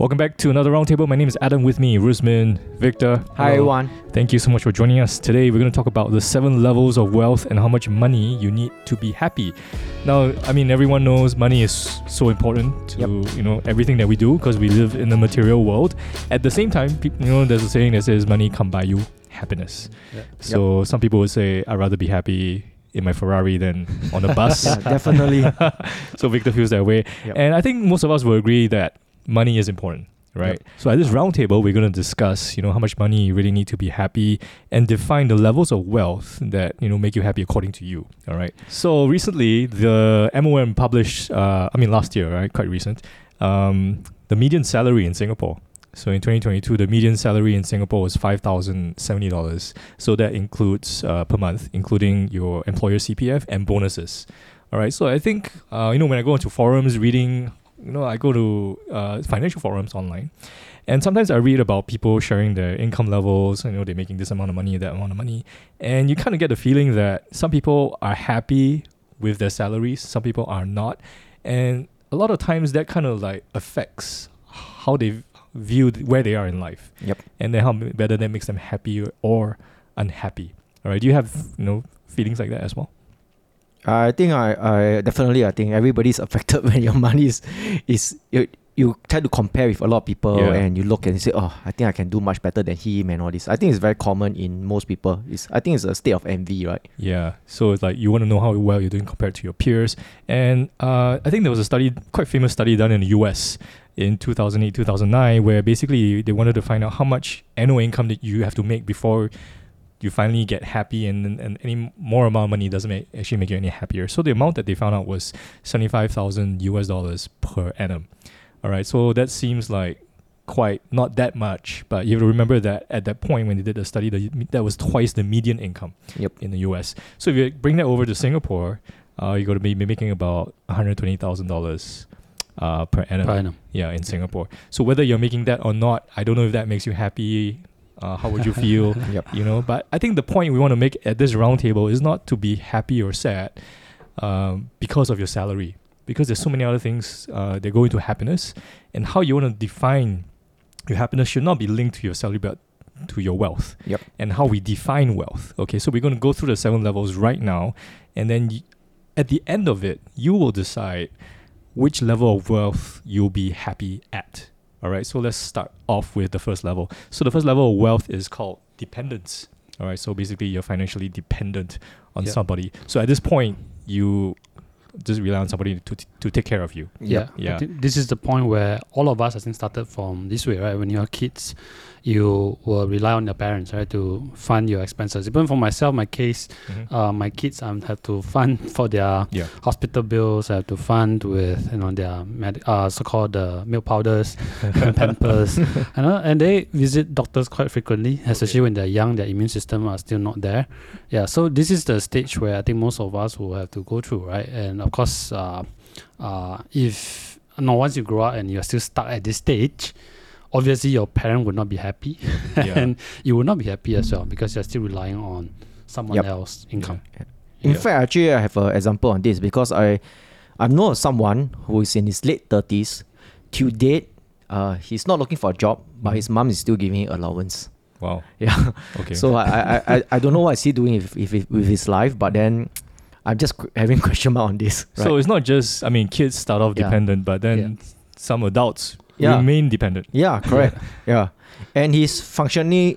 Welcome back to another roundtable. My name is Adam. With me, Rusmin, Victor. Hi, everyone. Thank you so much for joining us. Today, we're going to talk about the 7 levels of wealth and how much money you need to be happy. Now, I mean, everyone knows money is so important to everything that we do because we live in the material world. At the same time, there's a saying that says money can't buy you happiness. Yep. So some people would say, I'd rather be happy in my Ferrari than on a bus. Yeah, definitely. So Victor feels that way. Yep. And I think most of us will agree that money is important, right? Yep. So at this roundtable, we're going to discuss, how much money you really need to be happy and define the levels of wealth that, make you happy according to you, all right? So recently, the MOM published, last year, right? Quite recent, the median salary in Singapore. So in 2022, the median salary in Singapore was $5,070. So that includes per month, including your employer CPF and bonuses, all right? So I think, when I go into forums reading, I go to financial forums online, and sometimes I read about people sharing their income levels. They're making this amount of money, that amount of money, and you kind of get the feeling that some people are happy with their salaries, some people are not, and a lot of times that kind of like affects how they view where they are in life. Yep. And then whether that makes them happy or unhappy. All right. Do you have feelings like that as well? I think I think everybody's affected when your money is you try to compare with a lot of people and you look and you say, I think I can do much better than him and all this. I think it's very common in most people. I think it's a state of envy, right? Yeah. So it's like you want to know how well you're doing compared to your peers. And I think there was a study, quite famous study done in the US in 2008, 2009, where basically they wanted to find out how much annual income that you have to make before you finally get happy, and any more amount of money doesn't make you any happier. So the amount that they found out was $75,000 per annum. All right, so that seems like quite not that much, but you have to remember that at that point when they did the study, that was twice the median income in the US. So if you bring that over to Singapore, you're going to be making about $120,000 per annum. Yeah, in Singapore. So whether you're making that or not, I don't know if that makes you happy. How would you feel? But I think the point we want to make at this roundtable is not to be happy or sad because of your salary, because there's so many other things that go into happiness, and how you want to define your happiness should not be linked to your salary but to your wealth. Yep. And how we define wealth. Okay, so we're going to go through the 7 levels right now, and then at the end of it, you will decide which level of wealth you'll be happy at. All right, so let's start off with the first level. So the first level of wealth is called dependence. All right, so basically you're financially dependent on somebody. So at this point, you just rely on somebody to take care of you. Yeah. This is the point where all of us, I think, started from this way, right? When you're kids, you will rely on your parents, right, to fund your expenses. Even for myself, my case, my kids have to fund for their hospital bills. I have to fund with their so-called milk powders and Pampers, and they visit doctors quite frequently, especially when they're young. Their immune system are still not there. Yeah, so this is the stage where I think most of us will have to go through, right? And of course, once you grow up and you're still stuck at this stage, obviously your parent would not be happy, and you would not be happy as well because you're still relying on someone else's income. Yeah. In fact, actually, I have an example on this because I know someone who is in his late 30s. To date, he's not looking for a job, but his mom is still giving him allowance. Wow. Yeah. Okay. So I don't know what is he doing with his life, but then I'm just having question mark on this. Right? So it's not just, kids start off dependent, but then some adults remain dependent. Yeah, correct. And he's functionally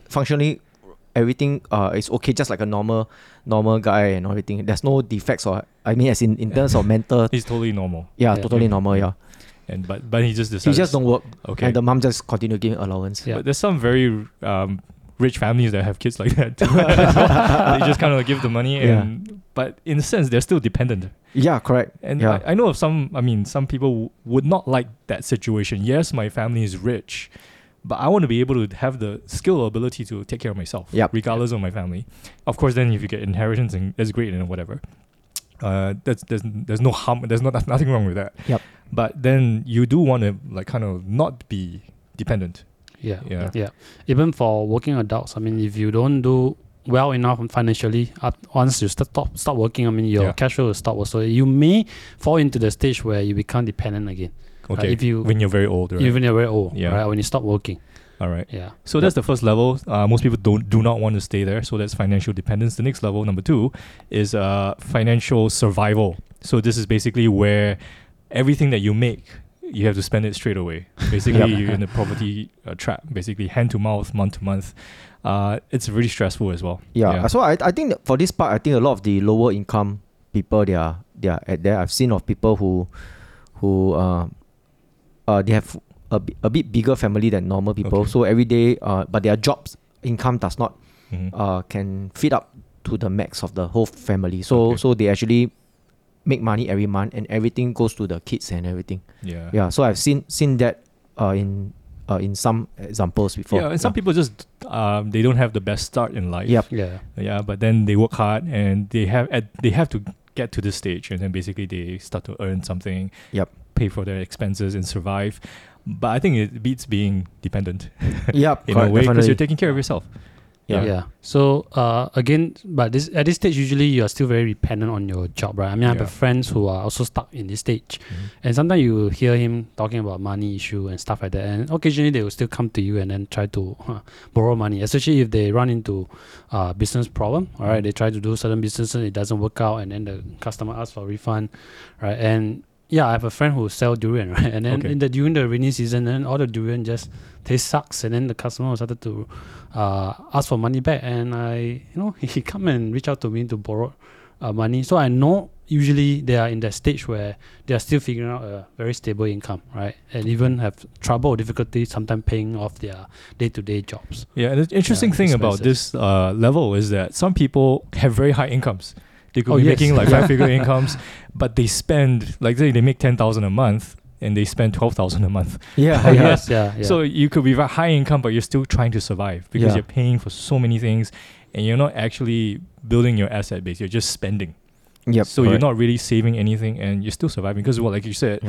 everything is okay, just like a normal guy and everything. There's no defects as in terms of mental. He's totally normal. Yeah, totally normal, And but he just decides. He just don't work. Okay. And the mom just continue giving allowance. Yeah. But there's some very rich families that have kids like that. They just kind of give the money and but in a sense they're still dependent. Yeah, correct. And I know of some people would not like that situation. Yes, my family is rich, but I want to be able to have the skill or ability to take care of myself regardless of my family. Of course, then if you get inheritance, and that's great and whatever. There's no harm, nothing wrong with that. Yep. But then you do want to like kind of not be dependent. Yeah. Even for working adults, if you don't do well enough financially, once you stop working, your cash flow will stop. So you may fall into the stage where you become dependent again. Okay. If you, when you're very old, right? When you're very old, yeah. Right? When you stop working. All right. Yeah. So that's the first level. Most people do not want to stay there. So that's financial dependence. The next level, number two, is financial survival. So this is basically where everything that you make, you have to spend it straight away. Basically, yep. You're in the poverty trap. Basically, hand to mouth, month to month. It's really stressful as well. Yeah. So I think for this part, I think a lot of the lower income people, they are at there. I've seen of people who they have a bit bigger family than normal people. Okay. So every day, but their jobs income does not can feed up to the max of the whole family. So they actually make money every month, and everything goes to the kids and everything. Yeah. Yeah. So I've seen that in some examples before. Yeah, and some people just they don't have the best start in life. Yep. Yeah. Yeah. But then they work hard, and they have to get to this stage, and then basically they start to earn something. Yep. Pay for their expenses and survive. But I think it beats being dependent. Yep. In a way, because you're taking care of yourself. Yeah. Yeah. So again, but at this stage, usually you are still very dependent on your job, right? I mean, I have friends who are also stuck in this stage, and sometimes you hear him talking about money issue and stuff like that. And occasionally, they will still come to you and then try to borrow money, especially if they run into business problem. All right, they try to do certain business and it doesn't work out, and then the customer asks for a refund, right? And yeah, I have a friend who sells durian, right? And then during the rainy season, then all the durian just taste sucks, and then the customer started to ask for money back, and he come and reach out to me to borrow money. So I know usually they are in that stage where they are still figuring out a very stable income, right? And even have trouble or difficulty sometimes paying off their day-to-day jobs. Yeah, and the interesting thing expenses. About this level is that some people have very high incomes. They could be making like five-figure incomes, but they spend, like say they make 10,000 a month and they spend 12,000 a month. Yeah, yes, yeah. So you could be very high income, but you're still trying to survive because you're paying for so many things and you're not actually building your asset base. You're just spending. Yep. So you're not really saving anything and you're still surviving because, well, like you said,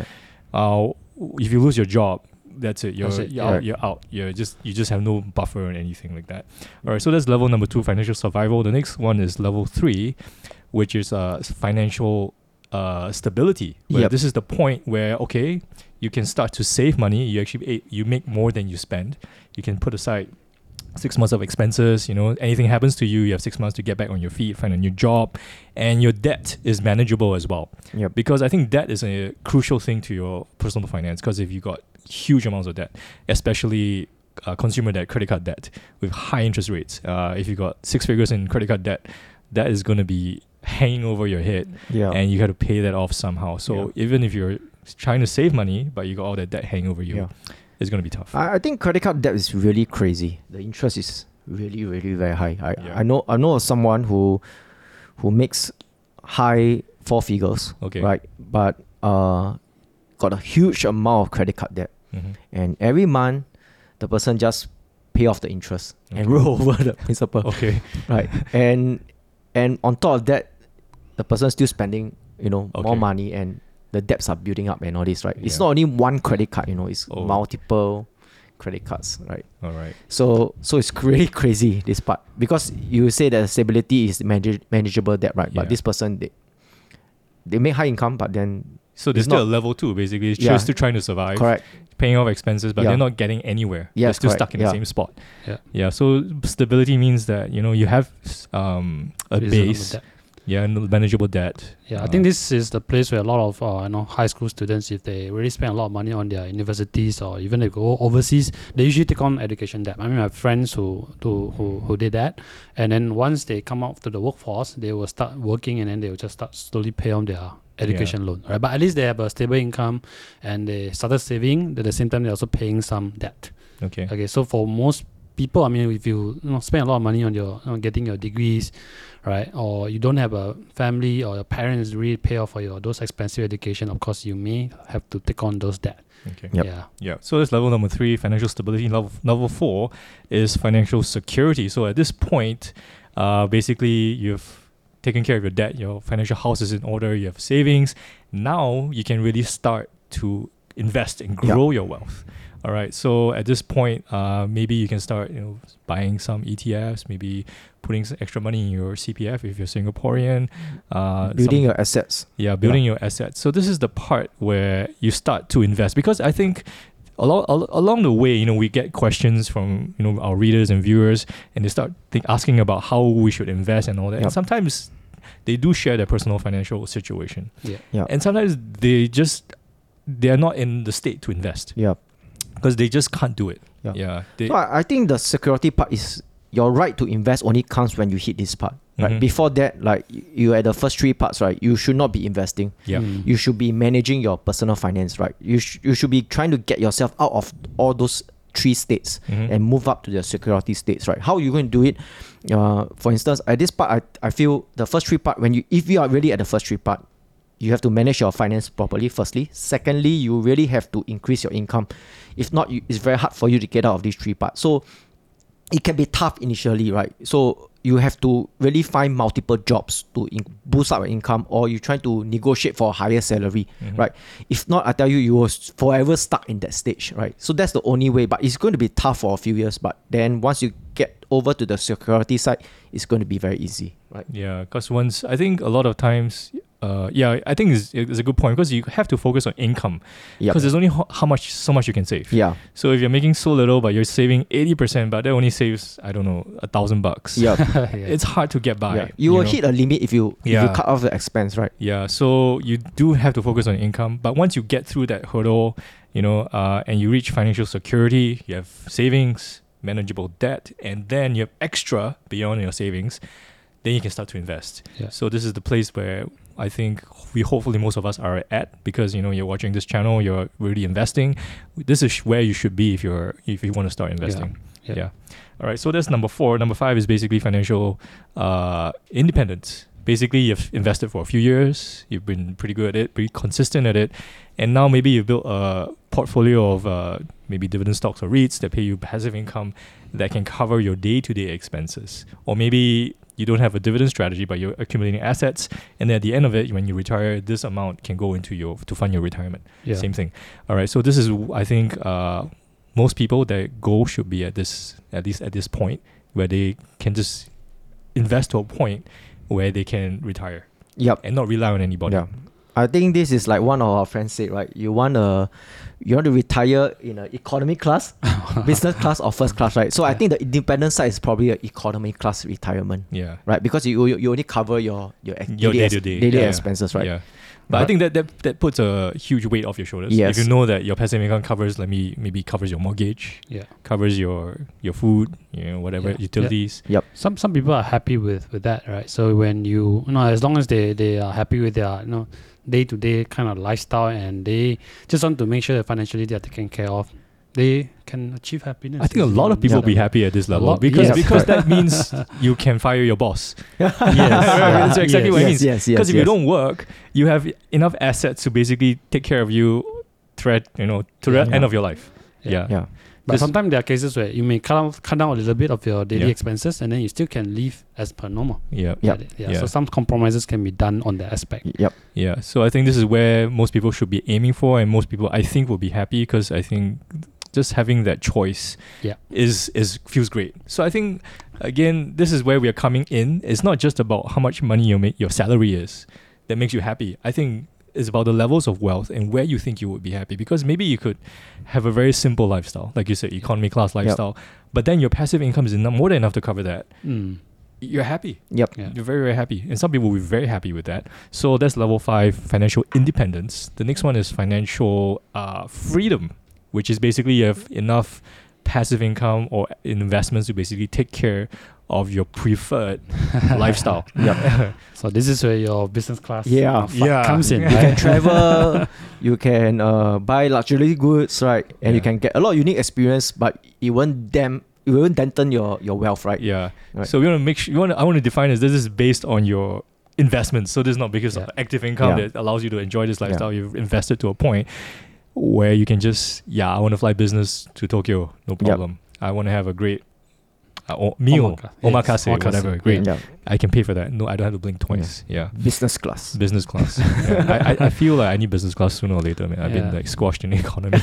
if you lose your job, that's it. You're out. You just have no buffer or anything like that. All right. So that's level number two, financial survival. The next one is level three, which is financial stability. Yep. This is the point where, okay, you can start to save money. You actually make more than you spend. You can put aside 6 months of expenses. You know, anything happens to you, you have 6 months to get back on your feet, find a new job, and your debt is manageable as well. Yep. Because I think debt is a crucial thing to your personal finance. Because if you got huge amounts of debt, especially consumer debt, credit card debt with high interest rates. If you got six figures in credit card debt, that is going to be hanging over your head, and you got to pay that off somehow. So even if you're trying to save money, but you got all that debt hanging over you, it's going to be tough. I think credit card debt is really crazy. The interest is really, really very high. I know of someone who makes high four figures, right? But got a huge amount of credit card debt, and every month the person just pay off the interest and roll over the principal. Okay, right. And on top of that, the person still spending, more money, and the debts are building up and all this, right? Yeah. It's not only one credit card, it's multiple credit cards, right? All right. So it's really crazy, this part, because you say that stability is manageable debt, right? Yeah. But this person, they make high income, but then so there's still a level two, basically. It's just still trying to survive. Correct. Paying off expenses, but they're not getting anywhere. Yes, they're still stuck in the same spot. Yeah. Yeah. So stability means that, you have a base. Manageable debt. Yeah, I think this is the place where a lot of high school students, if they really spend a lot of money on their universities or even they go overseas, they usually take on education debt. I mean, I have friends who did that, and then once they come out to the workforce, they will start working and then they will just start slowly pay on their education loan, right? But at least they have a stable income and they started saving. At the same time, they're also paying some debt. Okay. So for most people, I mean, if you, spend a lot of money on your getting your degrees, right, or you don't have a family or your parents really pay off for those expensive education, of course you may have to take on those debt. Okay. Yep. Yeah. Yeah. So that's level number three, financial stability. Level four is financial security. So at this point, basically you've taken care of your debt, your financial house is in order, you have savings. Now you can really start to invest and grow your wealth. All right. So at this point, maybe you can start, buying some ETFs, maybe putting some extra money in your CPF if you're Singaporean. Building your assets. Yeah, building your assets. So this is the part where you start to invest, because I think along the way, we get questions from, our readers and viewers, and they start asking about how we should invest and all that. Yep. And sometimes they do share their personal financial situation. Yeah. Yep. And sometimes they're not in the state to invest. Yeah. Because they just can't do it. Yeah. So I think the security part is your right to invest only comes when you hit this part. Right. Mm-hmm. Before that, you at the first three parts, right? You should not be investing. Yeah. Mm. You should be managing your personal finance, right? You should be trying to get yourself out of all those three states, mm-hmm, and move up to the security states, right? How are you going to do it? For instance, at this part, I feel the first three part, if you are really at the first three part, you have to manage your finance properly, firstly. Secondly, you really have to increase your income. If not, it's very hard for you to get out of these three parts. So it can be tough initially, right? So you have to really find multiple jobs to boost up your income, or you try to negotiate for a higher salary, mm-hmm, right? If not, I tell you, you will forever stuck in that stage, right? So that's the only way, but it's going to be tough for a few years. But then once you get over to the security side, it's going to be very easy, right? Yeah, because I think a lot of times... I think it's a good point, because you have to focus on income, because there's only so much you can save. Yeah. So if you're making so little, but you're saving 80%, but that only saves, I don't know, $1,000. Yeah. It's hard to get by. Yeah. You will hit a limit if you cut off the expense, right? Yeah. So you do have to focus on income, but once you get through that hurdle, and you reach financial security, you have savings, manageable debt, and then you have extra beyond your savings, then you can start to invest. Yeah. So this is the place where I think hopefully most of us are at, because you're watching this channel, you're really investing. This is where you should be if you want to start investing. Yeah. All right. So that's number 4. Number 5 is basically financial independence. Basically, you've invested for a few years. You've been pretty good at it, pretty consistent at it, and now maybe you've built a portfolio of maybe dividend stocks or REITs that pay you passive income that can cover your day-to-day expenses, or maybe you don't have a dividend strategy, but you're accumulating assets, and then at the end of it, when you retire, this amount can go into to fund your retirement. Yeah. Same thing. All right. So this is, I think, most people, their goal should be at this point where they can just invest to a point where they can retire. Yep. And not rely on anybody. Yeah. I think this is like one of our friends said, right? You want to retire in an economy class, business class, or first class, right? So I think the independent side is probably an economy class retirement, right? Because you only cover your day-to-day expenses, right? Yeah. But I think that puts a huge weight off your shoulders. Yes. If you know that your passive income covers, maybe covers your mortgage, covers your food, whatever, utilities. Yep. Some people are happy with that, right? So when as long as they are happy with their day-to-day kind of lifestyle, and they just want to make sure that financially they are taken care of, they can achieve happiness. I think a lot of people will be happy at this level, because that means you can fire your boss. Yes. That's exactly what it means. Because if you don't work, you have enough assets to basically take care of you to the end of your life. Yeah. But sometimes there are cases where you may cut down a little bit of your daily expenses, and then you still can live as per normal. Yeah. So some compromises can be done on that aspect. Yep. Yeah. So I think this is where most people should be aiming for, and most people, I think, will be happy, because I think just having that choice is feels great. So I think, again, this is where we are coming in. It's not just about how much money you make, your salary is, that makes you happy. I think it's about the levels of wealth and where you think you would be happy, because maybe you could have a very simple lifestyle, like you said, economy class lifestyle, but then your passive income is more than enough to cover that. Mm. You're happy. Yep. Yeah. You're very, very happy. And some people will be very happy with that. So that's level 5, financial independence. The next one is financial freedom, which is basically you have enough passive income or investments to basically take care of your preferred lifestyle. So this is where your business class comes in. You can travel, you can buy luxury goods, right? And you can get a lot of unique experience, but it won't dampen your wealth, right? Yeah. Right. So we want to make sure. I want to define this. This is based on your investments. So this is not because of active income that allows you to enjoy this lifestyle. You've invested to a point where you can just, I want to fly business to Tokyo, no problem. I want to have a great meal, omakase, yes, whatever. Great. Yeah. I can pay for that. No, I don't have to blink twice. Yeah. Business class. Business class. Yeah. I feel like I need business class sooner or later, man. I've been like squashed in the economy.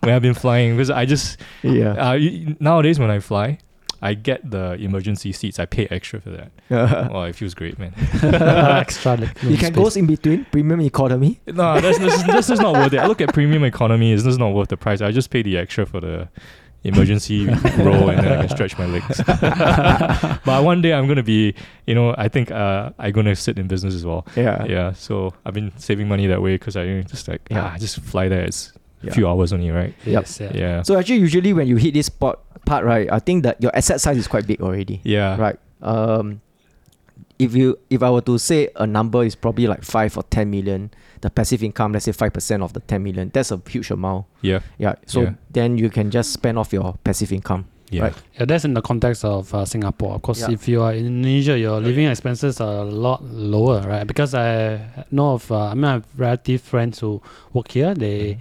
When I've been flying, because I just nowadays when I fly, I get the emergency seats. I pay extra for that. Wow, it feels great, man. Extra. You can go in between premium economy. No, that's just not worth it. I look at premium economy. It's just not worth the price. I just pay the extra for the emergency roll, and then I can stretch my legs. But one day I'm gonna be, you know, I think I'm gonna sit in business as well. Yeah. Yeah. So I've been saving money that way because I just like just fly there. It's a few hours only, right? Yes. Yeah. Yeah. So actually, usually when you hit this part, right, I think that your asset size is quite big already. Yeah. Right. If I were to say a number is probably like 5 or 10 million, the passive income, let's say 5% of the 10 million, that's a huge amount. Yeah. Yeah. So then you can just spend off your passive income. Yeah. Right. Yeah. That's in the context of Singapore. Of course, if you are in Indonesia, your living expenses are a lot lower, right? Because I know of I have relative friends who work here. They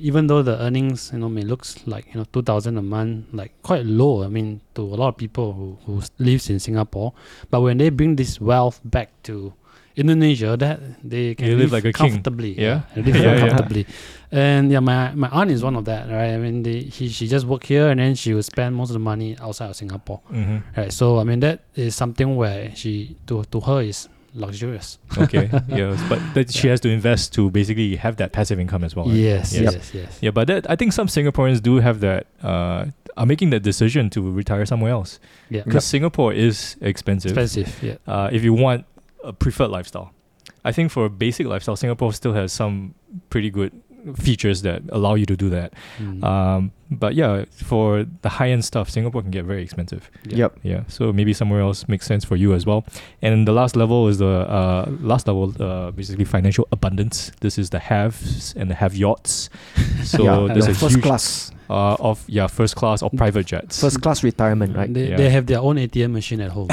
even though the earnings, you know, may looks like, you know, 2,000 a month, like quite low, I mean, to a lot of people who lives in Singapore, but when they bring this wealth back to Indonesia, that they can live like a comfortably king. Comfortably. And my aunt is one of that, right? I mean, she just worked here and then she would spend most of the money outside of Singapore, right? So I mean, that is something where she to her is luxurious. Okay. Yes, but that she has to invest to basically have that passive income as well, right? Yes. Yeah, but that, I think some Singaporeans do have that, are making that decision to retire somewhere else. Yeah. Because Singapore is expensive. Yeah. If you want a preferred lifestyle. I think for a basic lifestyle, Singapore still has some pretty good features that allow you to do that. But yeah, for the high-end stuff, Singapore can get very expensive. Yeah. So maybe somewhere else makes sense for you as well. And the last level is the basically financial abundance. This is the haves and the have yachts. So there's a first class first class or private jets. First class retirement, right? They have their own ATM machine at home.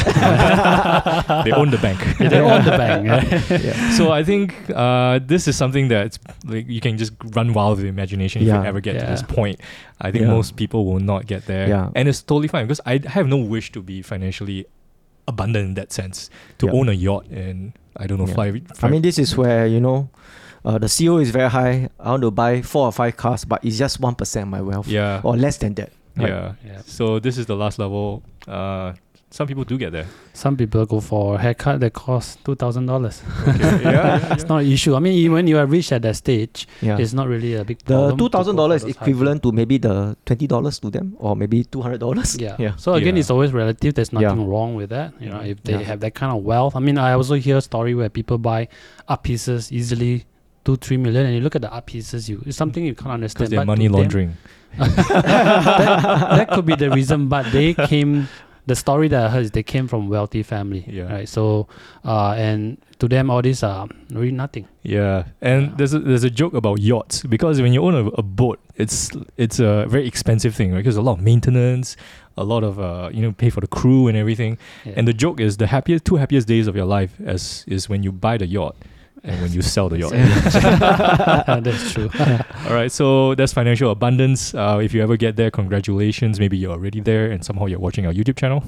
They own the bank. They own the bank. Right? So I think this is something that's like you can just run wild with the imagination if you ever get to this point. I think most people will not get there, and it's totally fine because I have no wish to be financially abundant in that sense. To own a yacht and I don't know, fly. I mean, this is where, you know, the CEO is very high. I want to buy 4 or 5 cars, but it's just 1% of my wealth, or less than that. Right? Yeah. So this is the last level. Some people do get there. Some people go for a haircut that costs $2,000. It's not an issue. I mean, when you are rich at that stage, it's not really a big problem. The $2,000 is equivalent to maybe the $20 to them, or maybe $200. Yeah. So again, it's always relative. There's nothing wrong with that. You know, if they have that kind of wealth. I mean, I also hear a story where people buy art pieces easily, 2-3 million, and you look at the art pieces, it's something you can't understand. Because they're money laundering. that could be the reason, but they came. The story that I heard is they came from wealthy family, right? So, and to them, all these are really nothing. Yeah, and there's a joke about yachts, because when you own a boat, it's a very expensive thing, right? Because a lot of maintenance, a lot of pay for the crew and everything. Yeah. And the joke is the two happiest days of your life is when you buy the yacht and when you sell the yacht. That's true. All right, so that's financial abundance. If you ever get there, congratulations. Maybe you're already there and somehow you're watching our YouTube channel.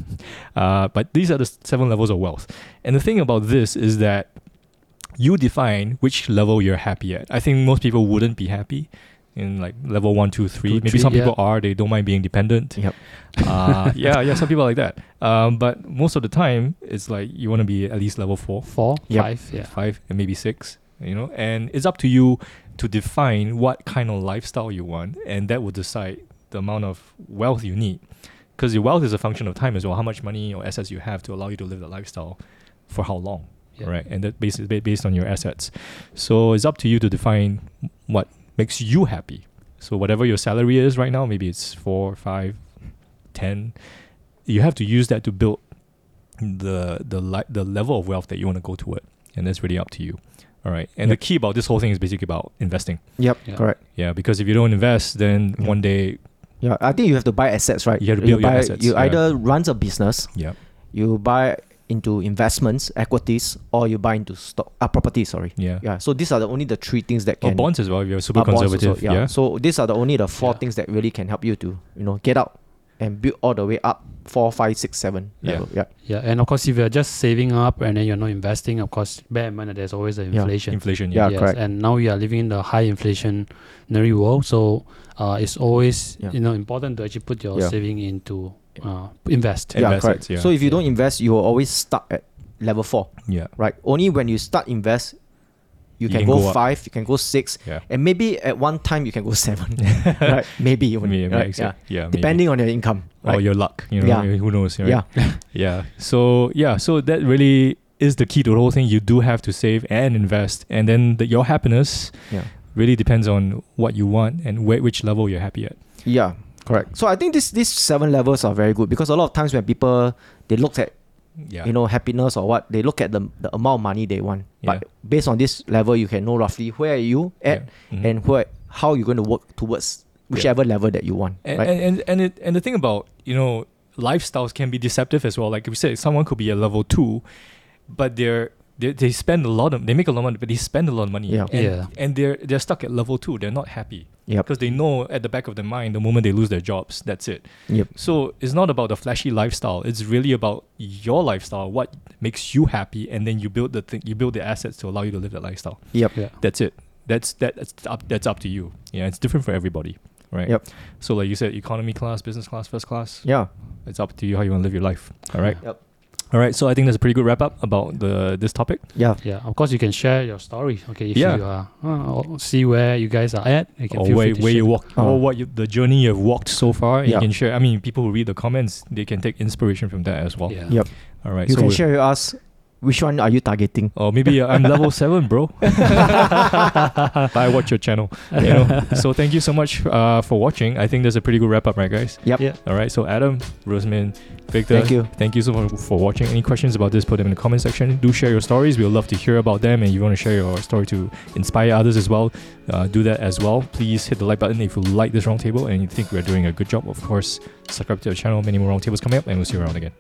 But these are the 7 levels of wealth. And the thing about this is that you define which level you're happy at. I think most people wouldn't be happy in like level 1, 2, 3. Maybe some people are. They don't mind being dependent. Yep. Some people are like that. But most of the time, it's like you want to be at least level 4, 5, and maybe 6. You know, and it's up to you to define what kind of lifestyle you want, and that will decide the amount of wealth you need. Because your wealth is a function of time as well. How much money or assets you have to allow you to live the lifestyle for how long, right? And that based on your assets. So it's up to you to define what makes you happy. So whatever your salary is right now, maybe it's 4, 5, 10. You have to use that to build the level of wealth that you want to go toward, and that's really up to you. All right. And the key about this whole thing is basically about investing. Correct. Yeah, because if you don't invest, then one day. Yeah, I think you have to buy assets, right? You have to build your assets. You either run a business. Yeah. You buy into investments, equities, or you buy into property. So these are the 3 things that can. Or bonds as well. If you're super conservative. So these are the 4 things that really can help you to, you know, get out and build all the way up 4, 5, 6, 7 level. Yeah. And of course, if you're just saving up and then you're not investing, of course, bear in mind that there's always an inflation. Correct. And now you are living in the high inflationary world, so it's always important to actually put your saving into invest. Correct. Yeah. So if you don't invest, you are always stuck at level 4. Yeah. Right. Only when you start invest, you can go 5 up. You can go 6 and maybe at one time you can go 7 right? Maybe even depending on your income, right? Or your luck, who knows, right? So that really is the key to the whole thing. You do have to save and invest, and then your happiness really depends on what you want and which level you're happy at. Correct. So I think these 7 levels are very good, because a lot of times when people, they look at happiness or what, they look at the amount of money they want, but based on this level you can know roughly where are you at and how you're going to work towards whichever level that you want, right? and the thing about lifestyles can be deceptive as well. Like we said, someone could be a level 2, but they spend a lot of, they make a lot of money, but they spend a lot of money, and they're stuck at level 2. They're not happy because they know at the back of their mind, the moment they lose their jobs, that's it. So it's not about the flashy lifestyle. It's really about your lifestyle, what makes you happy, and then you build the assets to allow you to live that lifestyle. That's it. That's up to you. Yeah, it's different for everybody, right? So like you said, economy class, business class, first class. It's up to you how you want to live your life. All right. All right, so I think that's a pretty good wrap up about this topic. Of course, you can share your story. Okay, if you are see where you guys are at, you can where you walk, or the journey you've walked so far. You can share. I mean, people who read the comments, they can take inspiration from that as well. All right, you can share with us. Which one are you targeting? Oh, maybe I'm level 7, bro. I watch your channel. So thank you so much for watching. I think that's a pretty good wrap up, right, guys? All right. So Adam, Roseman, Victor, thank you so much for watching. Any questions about this, put them in the comment section. Do share your stories. We'd love to hear about them. And you want to share your story to inspire others as well, do that as well. Please hit the like button if you like this roundtable and you think we're doing a good job. Of course, subscribe to the channel. Many more roundtables coming up, and we'll see you around again.